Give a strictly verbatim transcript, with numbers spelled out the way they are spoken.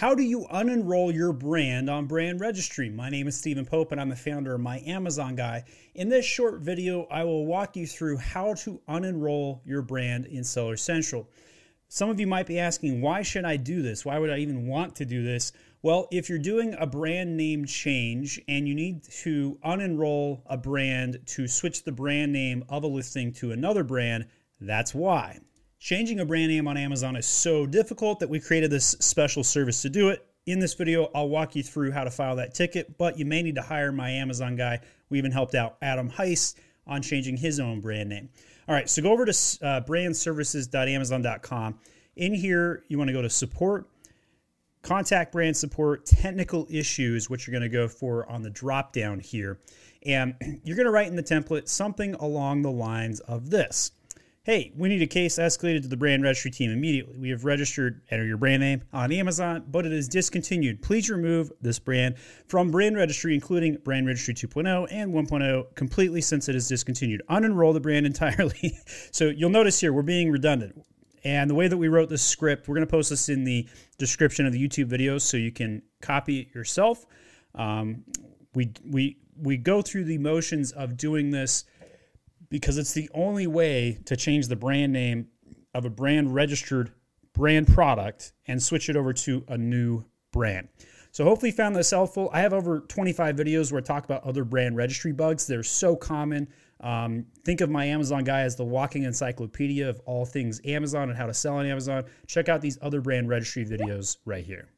How do you unenroll your brand on Brand Registry? My name is Stephen Pope and I'm the founder of My Amazon Guy. In this short video, I will walk you through how to unenroll your brand in Seller Central. Some of you might be asking, why should I do this? Why would I even want to do this? Well, if you're doing a brand name change and you need to unenroll a brand to switch the brand name of a listing to another brand, that's why. Changing a brand name on Amazon is so difficult that we created this special service to do it. In this video, I'll walk you through how to file that ticket, but you may need to hire my Amazon guy. We even helped out Adam Heist on changing his own brand name. All right, so go over to uh, brand services dot amazon dot com. In here, you want to go to support, contact brand support, technical issues, which you're going to go for on the drop down here. And you're going to write in the template something along the lines of this. Hey, we need a case escalated to the brand registry team immediately. We have registered, enter your brand name on Amazon, but it is discontinued. Please remove this brand from brand registry, including brand registry two point oh and one point oh completely since it is discontinued. Unenroll the brand entirely. So you'll notice here, we're being redundant. And the way that we wrote this script, we're going to post this in the description of the YouTube video so you can copy it yourself. Um, we, we, we go through the motions of doing this because it's the only way to change the brand name of a brand registered brand product and switch it over to a new brand. So hopefully you found this helpful. I have over twenty-five videos where I talk about other brand registry bugs. They're so common. Um, think of My Amazon Guy as the walking encyclopedia of all things Amazon and how to sell on Amazon. Check out these other brand registry videos right here.